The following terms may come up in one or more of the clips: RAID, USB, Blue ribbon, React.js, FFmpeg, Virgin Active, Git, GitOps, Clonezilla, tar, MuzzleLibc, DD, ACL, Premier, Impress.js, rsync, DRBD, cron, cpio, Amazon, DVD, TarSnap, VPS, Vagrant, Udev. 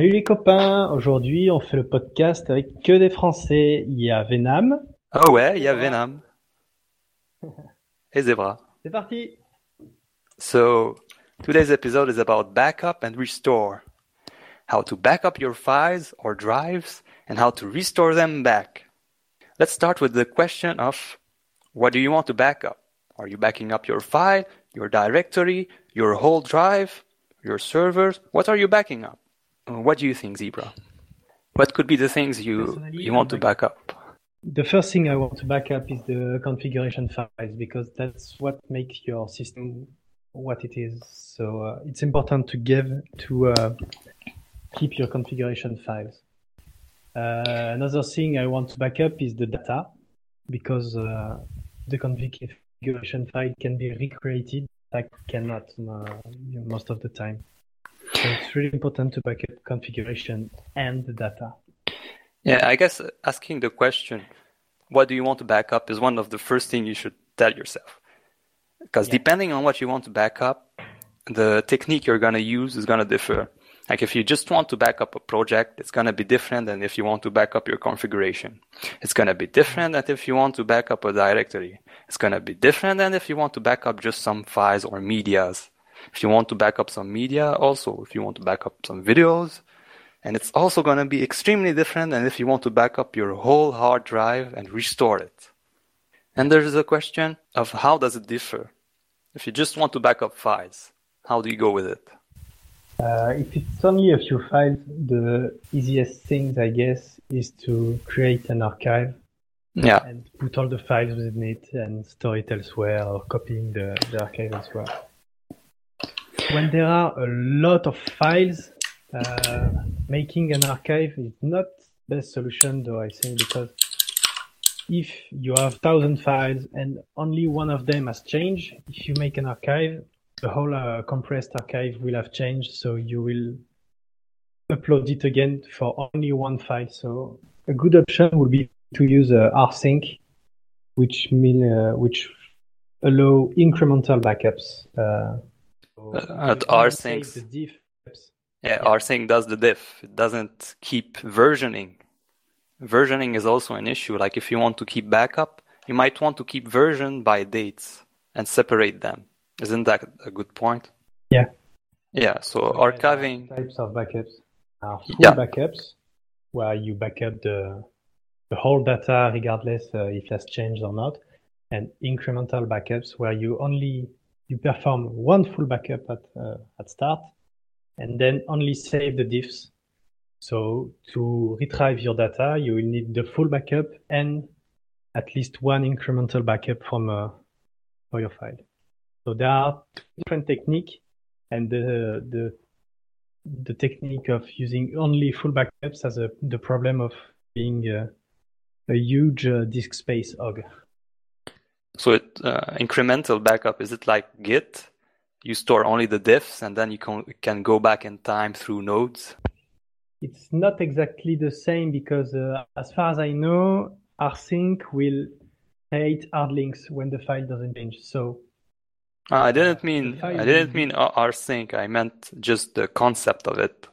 Salut les copains, aujourd'hui on fait le podcast avec que des Français. Il y a Venom. Ah oh ouais, il y a Venom. Et Zebra. C'est parti. So, today's episode is about backup and restore. How to back up your files or drives and how to restore them back. Let's start with the question of what do you want to back up? Are you backing up your file, your directory, your whole drive, your servers? What are you backing up? What do you think, Zebra? What could be the things you want to back up? The first thing I want to back up is the configuration files, because that's what makes your system what it is. So it's important to keep your configuration files. Another thing I want to back up is the data, because the configuration file can be recreated. I cannot most of the time. So it's really important to back up configuration and the data. Yeah, I guess asking the question, what do you want to back up, is one of the first things you should tell yourself. Because depending on what you want to back up, the technique you're going to use is going to differ. Like if you just want to back up a project, it's going to be different than if you want to back up your configuration. It's going to be different than if you want to back up a directory. It's going to be different than if you want to back up just some files or medias. If you want to back up some media, also if you want to back up some videos. And it's also going to be extremely different than if you want to back up your whole hard drive and restore it. And there's a question of how does it differ? If you just want to back up files, how do you go with it? If it's only a few files, the easiest thing, I guess, is to create an archive and put all the files within it and store it elsewhere, or copying the archive elsewhere. When there are a lot of files, making an archive is not the best solution, though, I think, because if you have 1,000 files and only one of them has changed, if you make an archive, the whole compressed archive will have changed, so you will upload it again for only one file. So a good option would be to use rsync, which allow incremental backups. Rsync does the diff. It doesn't keep versioning. Versioning is also an issue. Like if you want to keep backup, you might want to keep version by dates and separate them. Isn't that a good point? Yeah. Yeah. So archiving types of backups are full backups, where you back up the whole data regardless if it has changed or not, and incremental backups where you perform one full backup at start, and then only save the diffs. So to retrieve your data, you will need the full backup and at least one incremental backup for your file. So there are different techniques, and the technique of using only full backups has the problem of being a huge disk space hog. So incremental backup, is it like Git? You store only the diffs and then you can go back in time through nodes? It's not exactly the same, because as far as I know, rsync will create hard links when the file doesn't change. So I didn't mean rsync. I meant just the concept of it.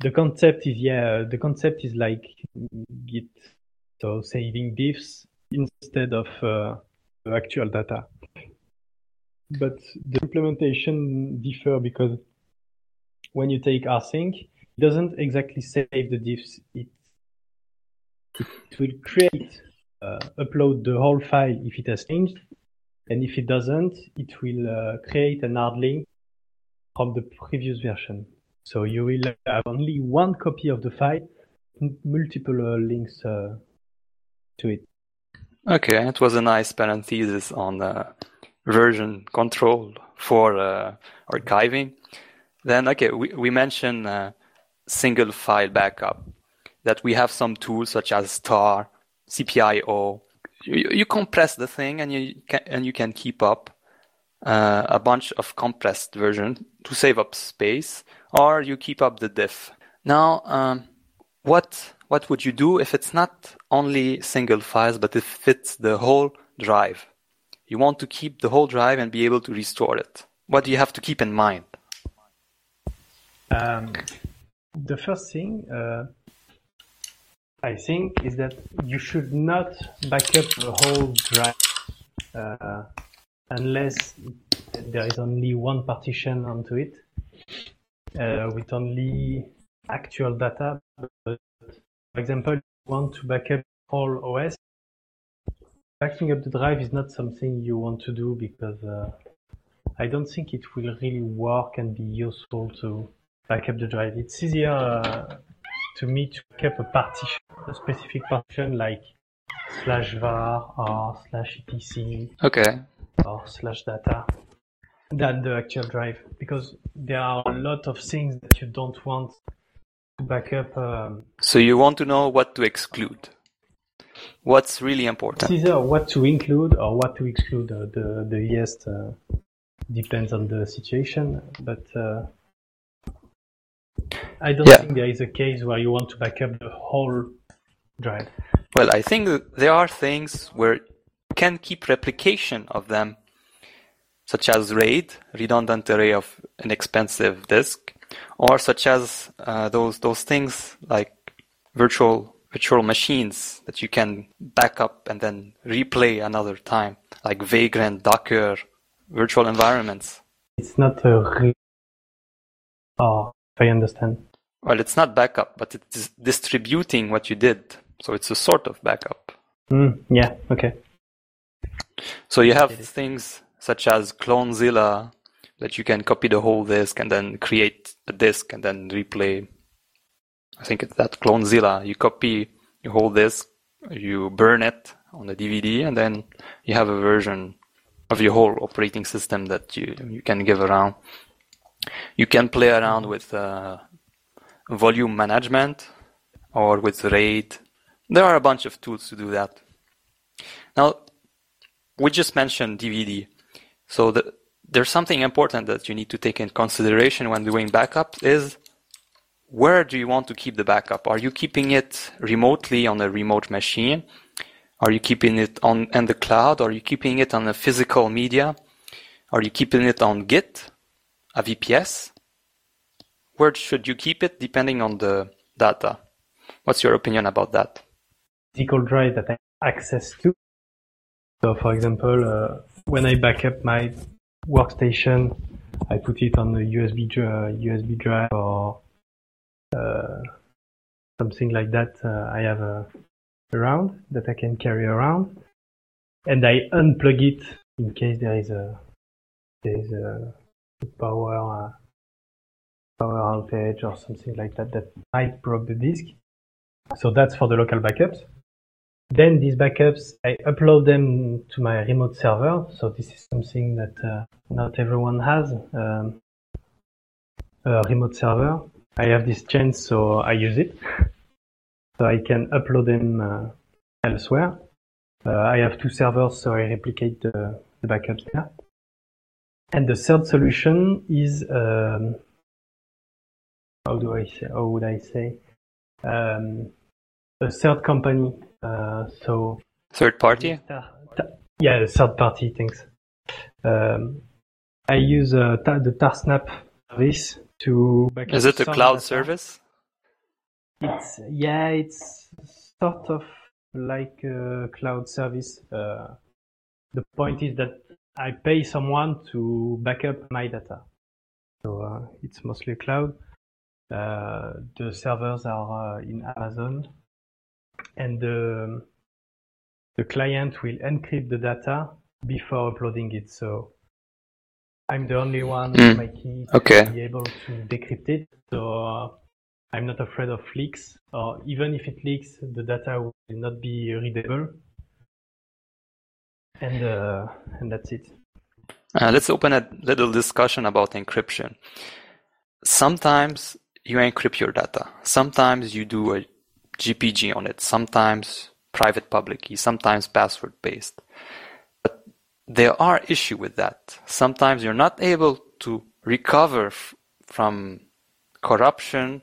The concept is like Git. So saving diffs instead of the actual data. But the implementation differ, because when you take rsync, it doesn't exactly save the diffs. It will create, upload the whole file if it has changed, and if it doesn't, it will create an hard link from the previous version. So you will have only one copy of the file, multiple links to it. Okay, it was a nice parenthesis on version control for archiving. Then, okay, we mentioned single file backup, that we have some tools such as tar, cpio. You compress the thing and you can keep up a bunch of compressed version to save up space, or you keep up the diff. Now, what would you do if it's not only single files, but if it's the whole drive? You want to keep the whole drive and be able to restore it. What do you have to keep in mind? the first thing I think is that you should not back up a whole drive unless there is only one partition onto it with only actual data. But for example, you want to back up all OS. Backing up the drive is not something you want to do because I don't think it will really work and be useful to back up the drive. It's easier to me to back up a partition, a specific partition like /var or /etc. Okay. Or /data than the actual drive, because there are a lot of things that you don't want to back up. So you want to know what to exclude. What's really important? It's either what to include or what to exclude. The yes depends on the situation, but I don't think there is a case where you want to back up the whole drive. Well, I think there are things where you can keep replication of them, such as RAID, redundant array of an expensive disk, or such as those things like virtual machines that you can back up and then replay another time, like Vagrant, Docker, virtual environments. It's not a if I understand. Well, it's not backup, but it's distributing what you did. So it's a sort of backup. Yeah, okay. So you have things such as Clonezilla that you can copy the whole disk and then create a disk and then replay. I think it's that Clonezilla. You copy your whole disk, you burn it on the DVD, and then you have a version of your whole operating system that you can give around. You can play around with volume management or with RAID. There are a bunch of tools to do that. Now, we just mentioned DVD. So there's something important that you need to take in consideration when doing backups is, where do you want to keep the backup? Are you keeping it remotely on a remote machine? Are you keeping it in the cloud? Are you keeping it on a physical media? Are you keeping it on Git, a VPS? Where should you keep it depending on the data? What's your opinion about that? Physical drive that I have access to. So for example, when I back up my workstation, I put it on a USB drive or something like that. I have around that I can carry around, and I unplug it in case there is a power outage or something like that might probe the disk. So that's for the local backups. Then these backups, I upload them to my remote server. So this is something that not everyone has, a remote server. I have this chance, so I use it. So I can upload them elsewhere. I have two servers, so I replicate the backups there. And the third solution is, a third company. So third party? Yeah, third party, thanks. I use the TarSnap service to backup. Is it a cloud service? It's sort of like a cloud service. The point is that I pay someone to back up my data. So it's mostly cloud. The servers are in Amazon. And the client will encrypt the data before uploading it. So I'm the only one with my key to be able to decrypt it. So I'm not afraid of leaks. Or even if it leaks, the data will not be readable. And that's it. Let's open a little discussion about encryption. Sometimes you encrypt your data. Sometimes you do a GPG on it. Sometimes private-public key. Sometimes password-based. But there are issues with that. Sometimes you're not able to recover from corruption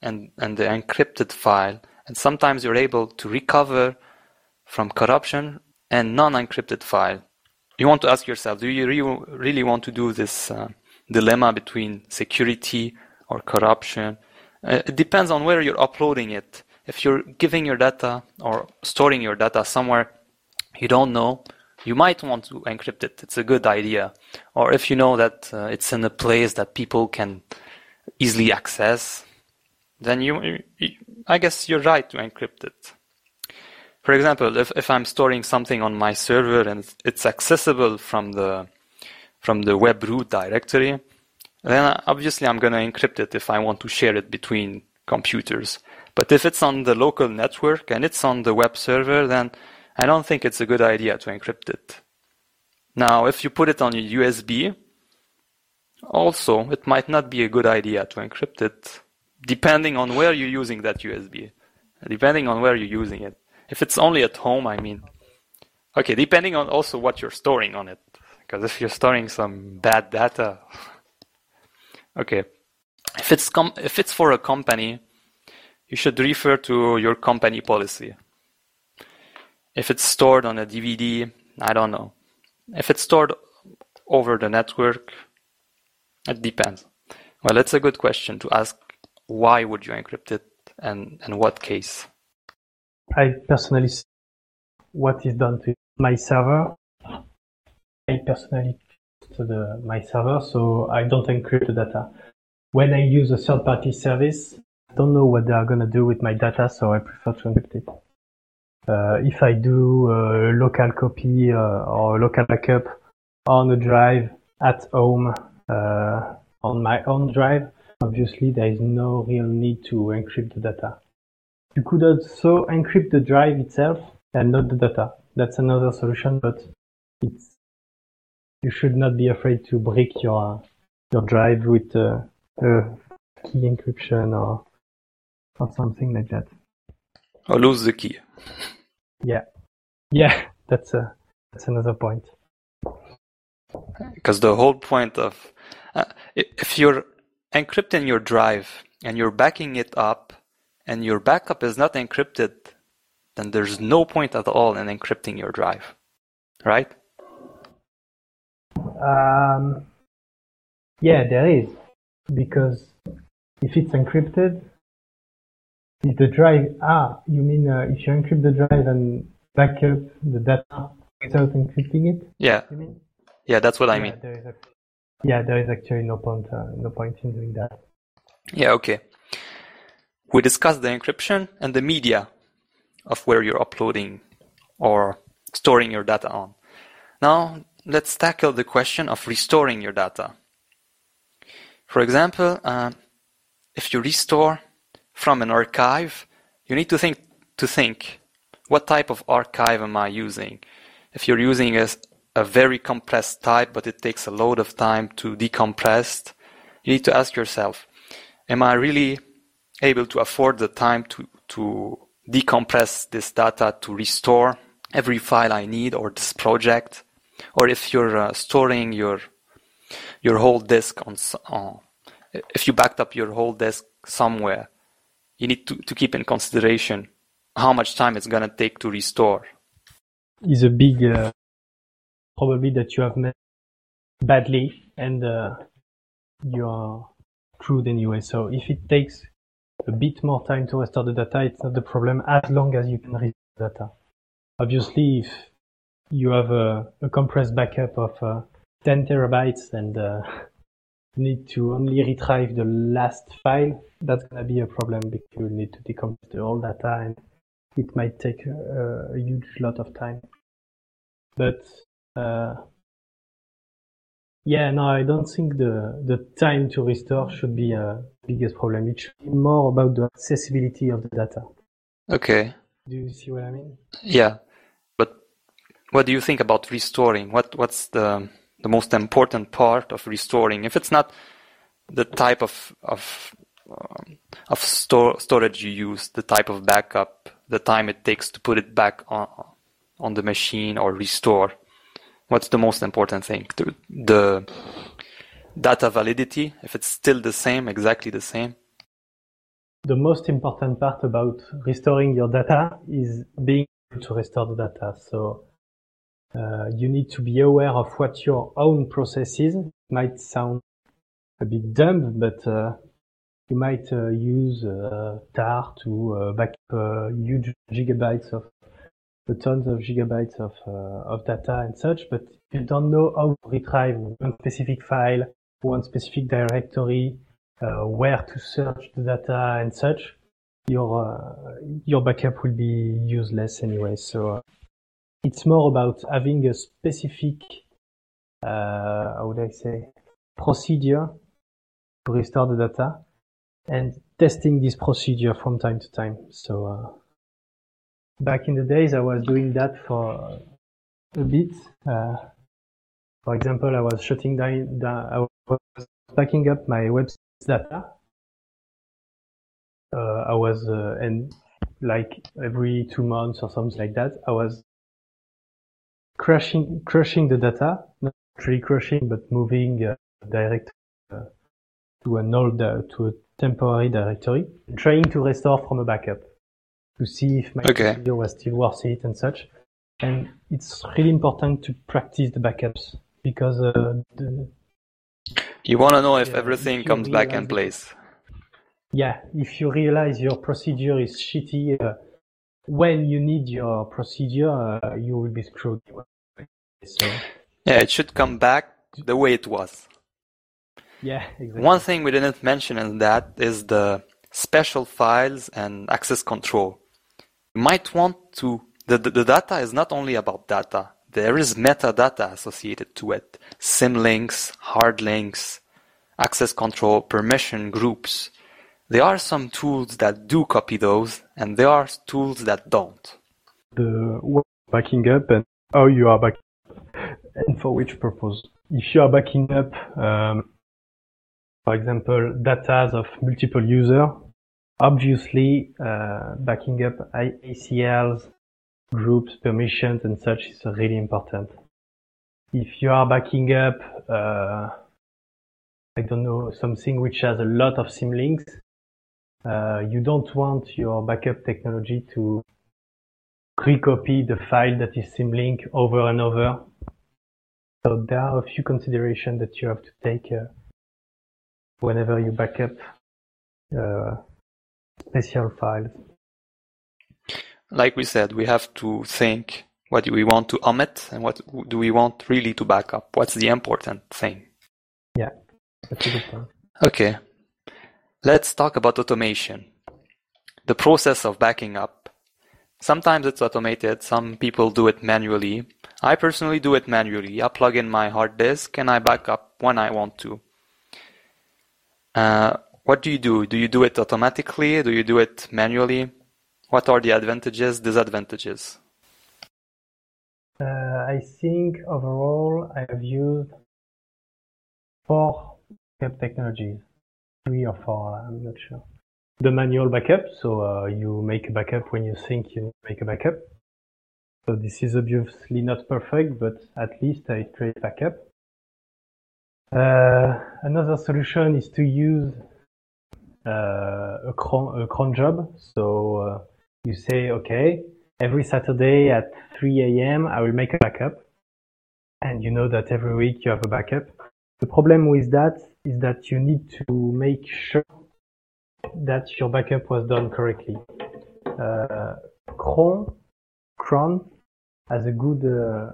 and the encrypted file. And sometimes you're able to recover from corruption and non-encrypted file. You want to ask yourself, do you really want to do this dilemma between security or corruption It depends on where you're uploading it. If you're giving your data or storing your data somewhere you don't know, you might want to encrypt it. It's a good idea. Or if you know that it's in a place that people can easily access, then I guess you're right to encrypt it. For example, if I'm storing something on my server and it's accessible from the web root directory, then obviously I'm going to encrypt it if I want to share it between computers. But if it's on the local network and it's on the web server, then I don't think it's a good idea to encrypt it. Now, if you put it on your USB, also, it might not be a good idea to encrypt it, depending on where you're using that USB, depending on where you're using it. If it's only at home, I mean. Okay, depending on also what you're storing on it, because if you're storing some bad data... Okay, if it's for a company, you should refer to your company policy. If it's stored on a DVD, I don't know. If it's stored over the network, it depends. Well, it's a good question to ask, why would you encrypt it and in what case? I personally see what is done to my server. I personally to my server, so I don't encrypt the data. When I use a third-party service, I don't know what they are going to do with my data, so I prefer to encrypt it. If I do a local copy or local backup on a drive at home on my own drive, obviously there is no real need to encrypt the data. You could also encrypt the drive itself and not the data. That's another solution, but you should not be afraid to break your drive with key encryption or something like that. Or lose the key. Yeah, that's another point. Because the whole point of if you're encrypting your drive and you're backing it up, and your backup is not encrypted, then there's no point at all in encrypting your drive, right? Yeah, there is. Because if it's encrypted, if the drive... you mean if you encrypt the drive and back up the data without encrypting it? Yeah. You mean? Yeah, that's what I mean. There is actually no point in doing that. Yeah, okay. We discussed the encryption and the media of where you're uploading or storing your data on. Now, let's tackle the question of restoring your data. For example, if you restore from an archive, you need to think, what type of archive am I using? If you're using a very compressed type, but it takes a load of time to decompress, you need to ask yourself, am I really able to afford the time to decompress this data to restore every file I need or this project? Or if you're storing your whole disk if you backed up your whole disk somewhere, you need to keep in consideration how much time it's going to take to restore. It's a big probably that you have made badly and you are screwed anyway. So if it takes a bit more time to restore the data, it's not the problem as long as you can restore the data. Obviously, if you have a compressed backup of 10 terabytes and you need to only retrieve the last file, that's going to be a problem because you need to decompress the whole data and it might take a huge lot of time. But I don't think the time to restore should be biggest problem. It should be more about the accessibility of the data. Okay. Do you see what I mean? Yeah. But what do you think about restoring? What's the most important part of restoring? If it's not the type of storage you use, the type of backup, the time it takes to put it back on the machine or restore, what's the most important thing? The data validity, if it's still exactly the same? The most important part about restoring your data is being able to restore the data. So you need to be aware of what your own process is. It might sound a bit dumb, but You might use tar to back up huge gigabytes of tons of gigabytes of data and such, but you don't know how to retrieve one specific file, one specific directory, where to search the data and such. Your backup will be useless anyway. So it's more about having a specific how would I say procedure to restore the data, and testing this procedure from time to time. So back in the days, I was doing that for a bit. For example, I was shutting down, I was backing up my website's data. I was, and like every 2 months or something like that, I was crushing the data, not really crushing, but moving direct to an old, to a temporary directory, trying to restore from a backup to see if my video was still worth it and such. And it's really important to practice the backups because you want to know if everything if comes back in place. Yeah, if you realize your procedure is shitty when you need your procedure, you will be screwed. So, yeah, it should come back the way it was. Yeah, exactly. One thing we didn't mention in that is the special files and access control. You might want to, the data is not only about data. There is metadata associated to it. Symlinks, hard links, access control, permission groups. There are some tools that do copy those, and there are tools that don't. The backing up and how you are backing up, and for which purpose. If you are backing up, for example, data of multiple users, obviously backing up ACLs, groups, permissions, and such is really important. If you are backing up, I don't know, something which has a lot of symlinks, you don't want your backup technology to recopy the file that is symlink over and over. So there are a few considerations that you have to take whenever you back up special files. Like we said, we have to think, what do we want to omit and what do we want really to back up? What's the important thing? Yeah, that's a good point. Okay, let's talk about automation. The process of backing up. Sometimes it's automated, some people do it manually. I personally do it manually. I plug in my hard disk and I back up when I want to. What do you do? Do you do it automatically? Do you do it manually? What are the advantages, disadvantages? I think overall I have used 4 backup technologies, 3 or 4, I'm not sure. The manual backup, so you make a backup when you think you make a backup. So this is obviously not perfect, but at least I create backup. Another solution is to use a cron job. So you say, okay, every Saturday at 3 a.m. I will make a backup. And you know that every week you have a backup. The problem with that is that you need to make sure that your backup was done correctly. Cron has a good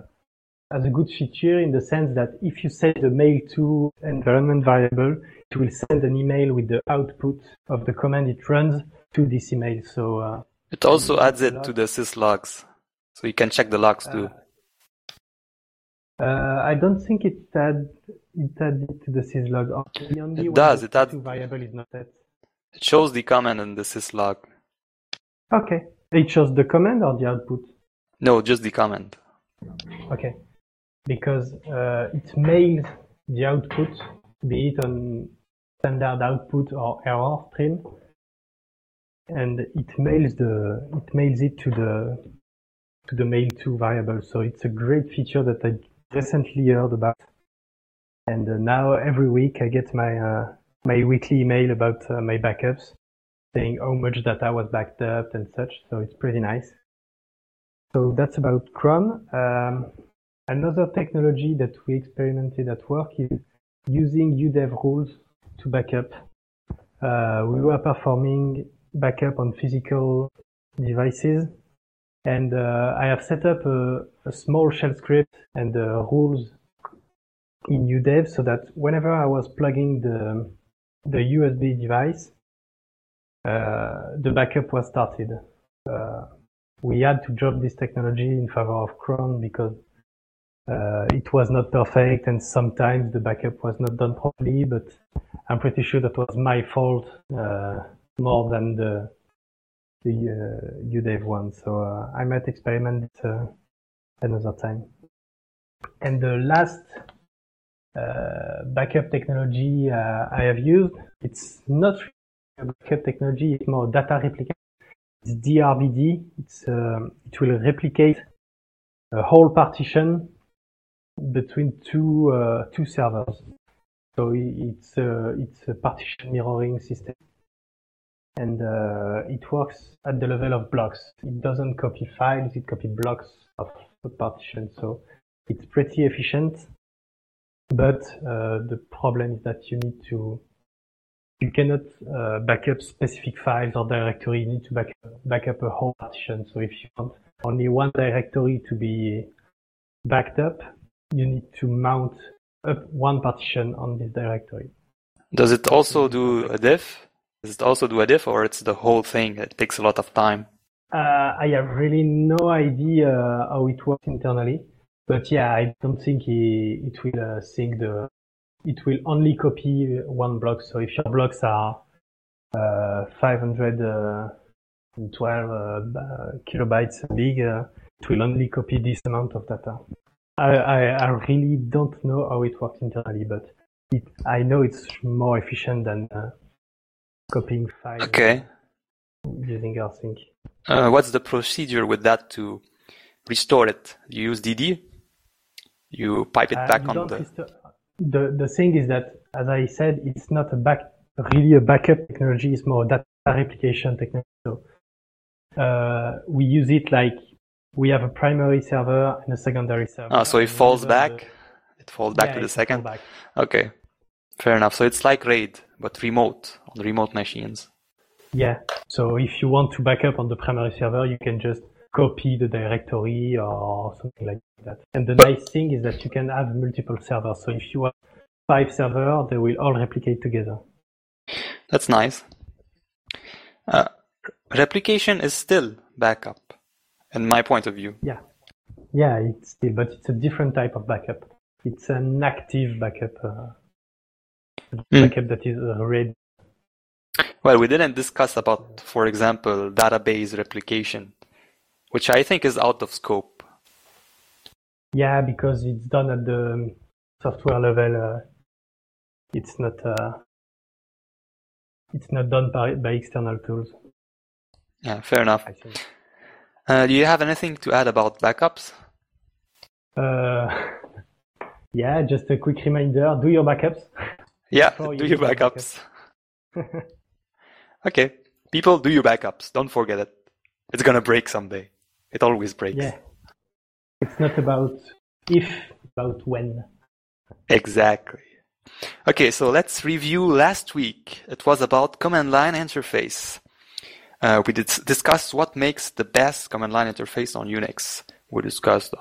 as a good feature in the sense that if you send a mail to environment variable, it will send an email with the output of the command it runs to this email. So it also adds it to the syslogs, so you can check the logs too. I don't think it adds it to the syslog. It does. It adds. Variable is not that. It shows the command in the syslog. Okay. It shows the command or the output? No, just the command. Okay. Because it mails the output, be it on standard output or error stream, and it mails it to the mail2 variable. So it's a great feature that I recently heard about, and now every week I get my weekly email about my backups, saying how much data was backed up and such. So it's pretty nice. So that's about cron. Another technology that we experimented at work is using Udev rules to backup. we were performing backup on physical devices, and I have set up a small shell script and rules in Udev so that whenever I was plugging the USB device, the backup was started. We had to drop this technology in favor of cron because it was not perfect, and sometimes the backup was not done properly, but I'm pretty sure that was my fault more than the Udev one. So I might experiment another time. And the last backup technology I have used, it's not really a backup technology, it's more data replication. It's DRBD. It will replicate a whole partition between two servers. So it's a partition mirroring system, and it works at the level of blocks. It doesn't copy files, it copies blocks of the partition. So it's pretty efficient, but the problem is that you cannot backup specific files or directory. You need to back up a whole partition. So if you want only one directory to be backed up, you need to mount up one partition on this directory. Does it also do a diff? or it's the whole thing? It takes a lot of time. I have really no idea how it works internally, but yeah, I don't think it will sync the. It will only copy one block. So if your blocks are 512 kilobytes big, it will only copy this amount of data. I really don't know how it works internally, but I know it's more efficient than copying files using rsync. What's the procedure with that to restore it? You use DD? You pipe it back on the... The thing is that, as I said, it's not really a backup technology, it's more data replication technology. So we use it like we have a primary server and a secondary server. So it falls back? It falls back to the second? Okay, fair enough. So it's like RAID, but remote, on remote machines. Yeah, so if you want to back up on the primary server, you can just copy the directory or something like that. And the nice thing is that you can have multiple servers. So if you have 5 servers, they will all replicate together. That's nice. Replication is still backup, in my point of view. Yeah, it's still, but it's a different type of backup. It's an active backup, backup that is RAID. Well, we didn't discuss about, for example, database replication, which I think is out of scope. Yeah, because it's done at the software level. It's not done by external tools. Yeah, fair enough. Do you have anything to add about backups? Yeah, just a quick reminder: do your backups. Yeah, do your backups. Okay, people, do your backups. Don't forget it. It's gonna break someday. It always breaks. Yeah. It's not about if, it's about when. Exactly. Okay, so let's review last week. It was about command line interface. We discussed what makes the best command line interface on Unix. We discussed,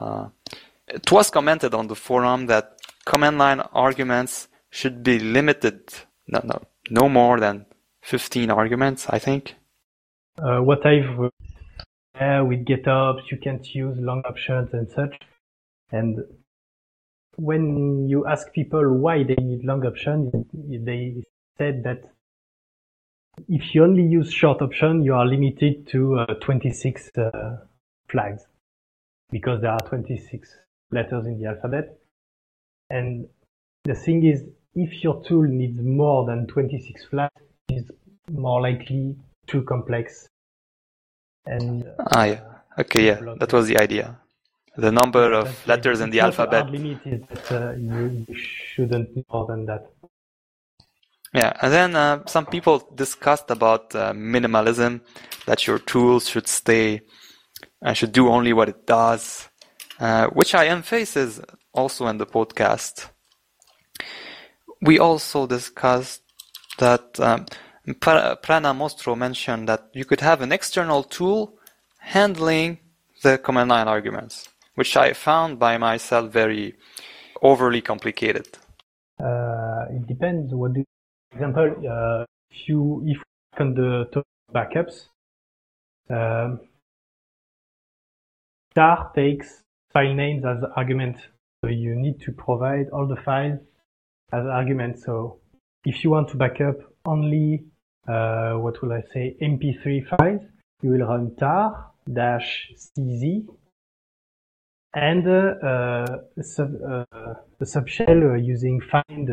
it was commented on the forum that command line arguments should be limited, no more than 15 arguments, I think. What I've with GitOps, you can't use long options and such. And when you ask people why they need long options, they said that if you only use short option, you are limited to 26 flags because there are 26 letters in the alphabet. And the thing is, if your tool needs more than 26 flags, it's more likely too complex. And that was the idea. The number of letters in the alphabet. Our limit is that you shouldn't need more than that. Yeah, and then some people discussed about minimalism, that your tools should stay and should do only what it does, which I emphasize also in the podcast. We also discussed that Prana Mostro mentioned that you could have an external tool handling the command line arguments, which I found by myself very overly complicated. It depends. What do you, for example, if you click on the backups, tar takes file names as argument. So you need to provide all the files as arguments. So if you want to backup only MP3 files, you will run tar-cz and the subshell using find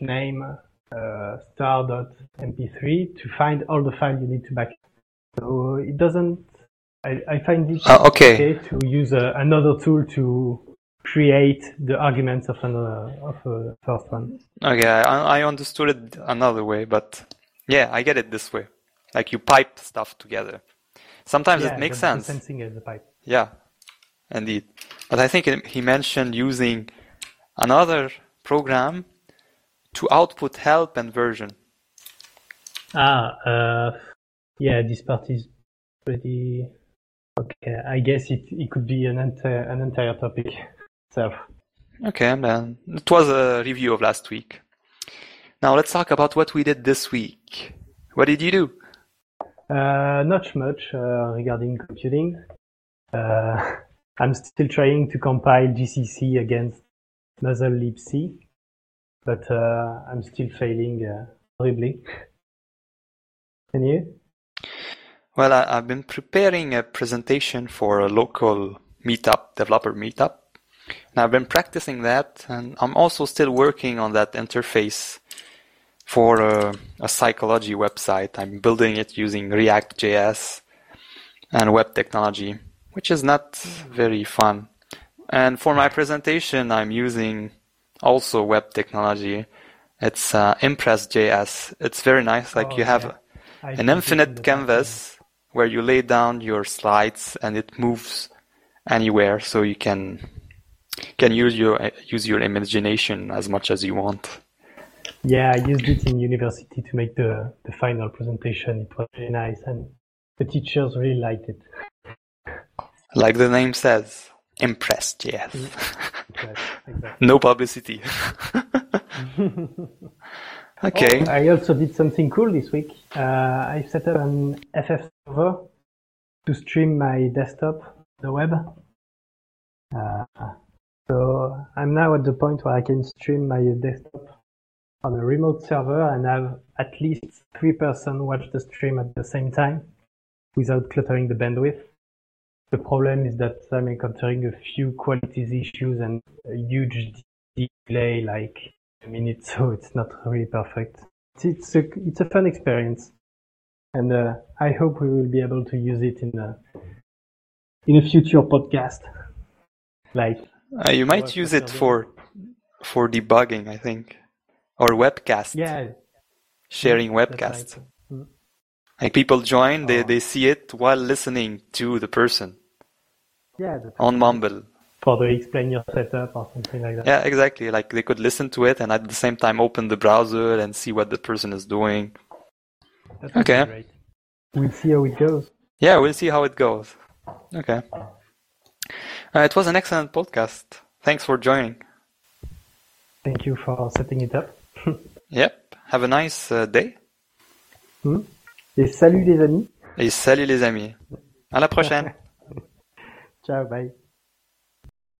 name star.mp3 to find all the files you need to backup. So it doesn't. I find it okay to use another tool to create the arguments of a first one. Okay, I understood it another way, but yeah, I get it this way. Like you pipe stuff together. Sometimes it makes sense. Sensing as a pipe. Yeah, indeed. But I think he mentioned using another program to output help and version. Yeah, this part is pretty okay. I guess it could be an entire topic itself. Okay, then it was a review of last week. Now let's talk about what we did this week. What did you do? Not much regarding computing. I'm still trying to compile GCC against MuzzleLibc, but I'm still failing horribly. And you? Well, I've been preparing a presentation for a local developer meetup, and I've been practicing that, and I'm also still working on that interface for a psychology website. I'm building it using React.js and web technology, which is not very fun. And for my presentation, I'm using also web technology. It's Impress.js. It's very nice. Like you have an infinite canvas where you lay down your slides and it moves anywhere, so you can use your imagination as much as you want. Yeah, I used it in university to make the final presentation. It was very nice and the teachers really liked it. Like the name says, impressed, yes. Exactly. No publicity. Okay. Oh, I also did something cool this week. I set up an FF server to stream my desktop, the web. So I'm now at the point where I can stream my desktop on a remote server and have at least 3 persons watch the stream at the same time without cluttering the bandwidth. The problem is that I'm encountering a few quality issues and a huge delay, like minute, so it's not really perfect. It's a fun experience, and I hope we will be able to use it in a future podcast. Like you might use it for debugging, I think, or webcast. Yeah, sharing webcast. Right. Mm-hmm. Like people join, they see it while listening to the person. Yeah, on Mumble. For the explain your setup or something like that. Yeah, exactly. Like they could listen to it and at the same time open the browser and see what the person is doing. That's okay. We'll see how it goes. Yeah, we'll see how it goes. Okay. It was an excellent podcast. Thanks for joining. Thank you for setting it up. Yep. Have a nice day. Mm. Et salut les amis. Et salut les amis. À la prochaine. Ciao, bye.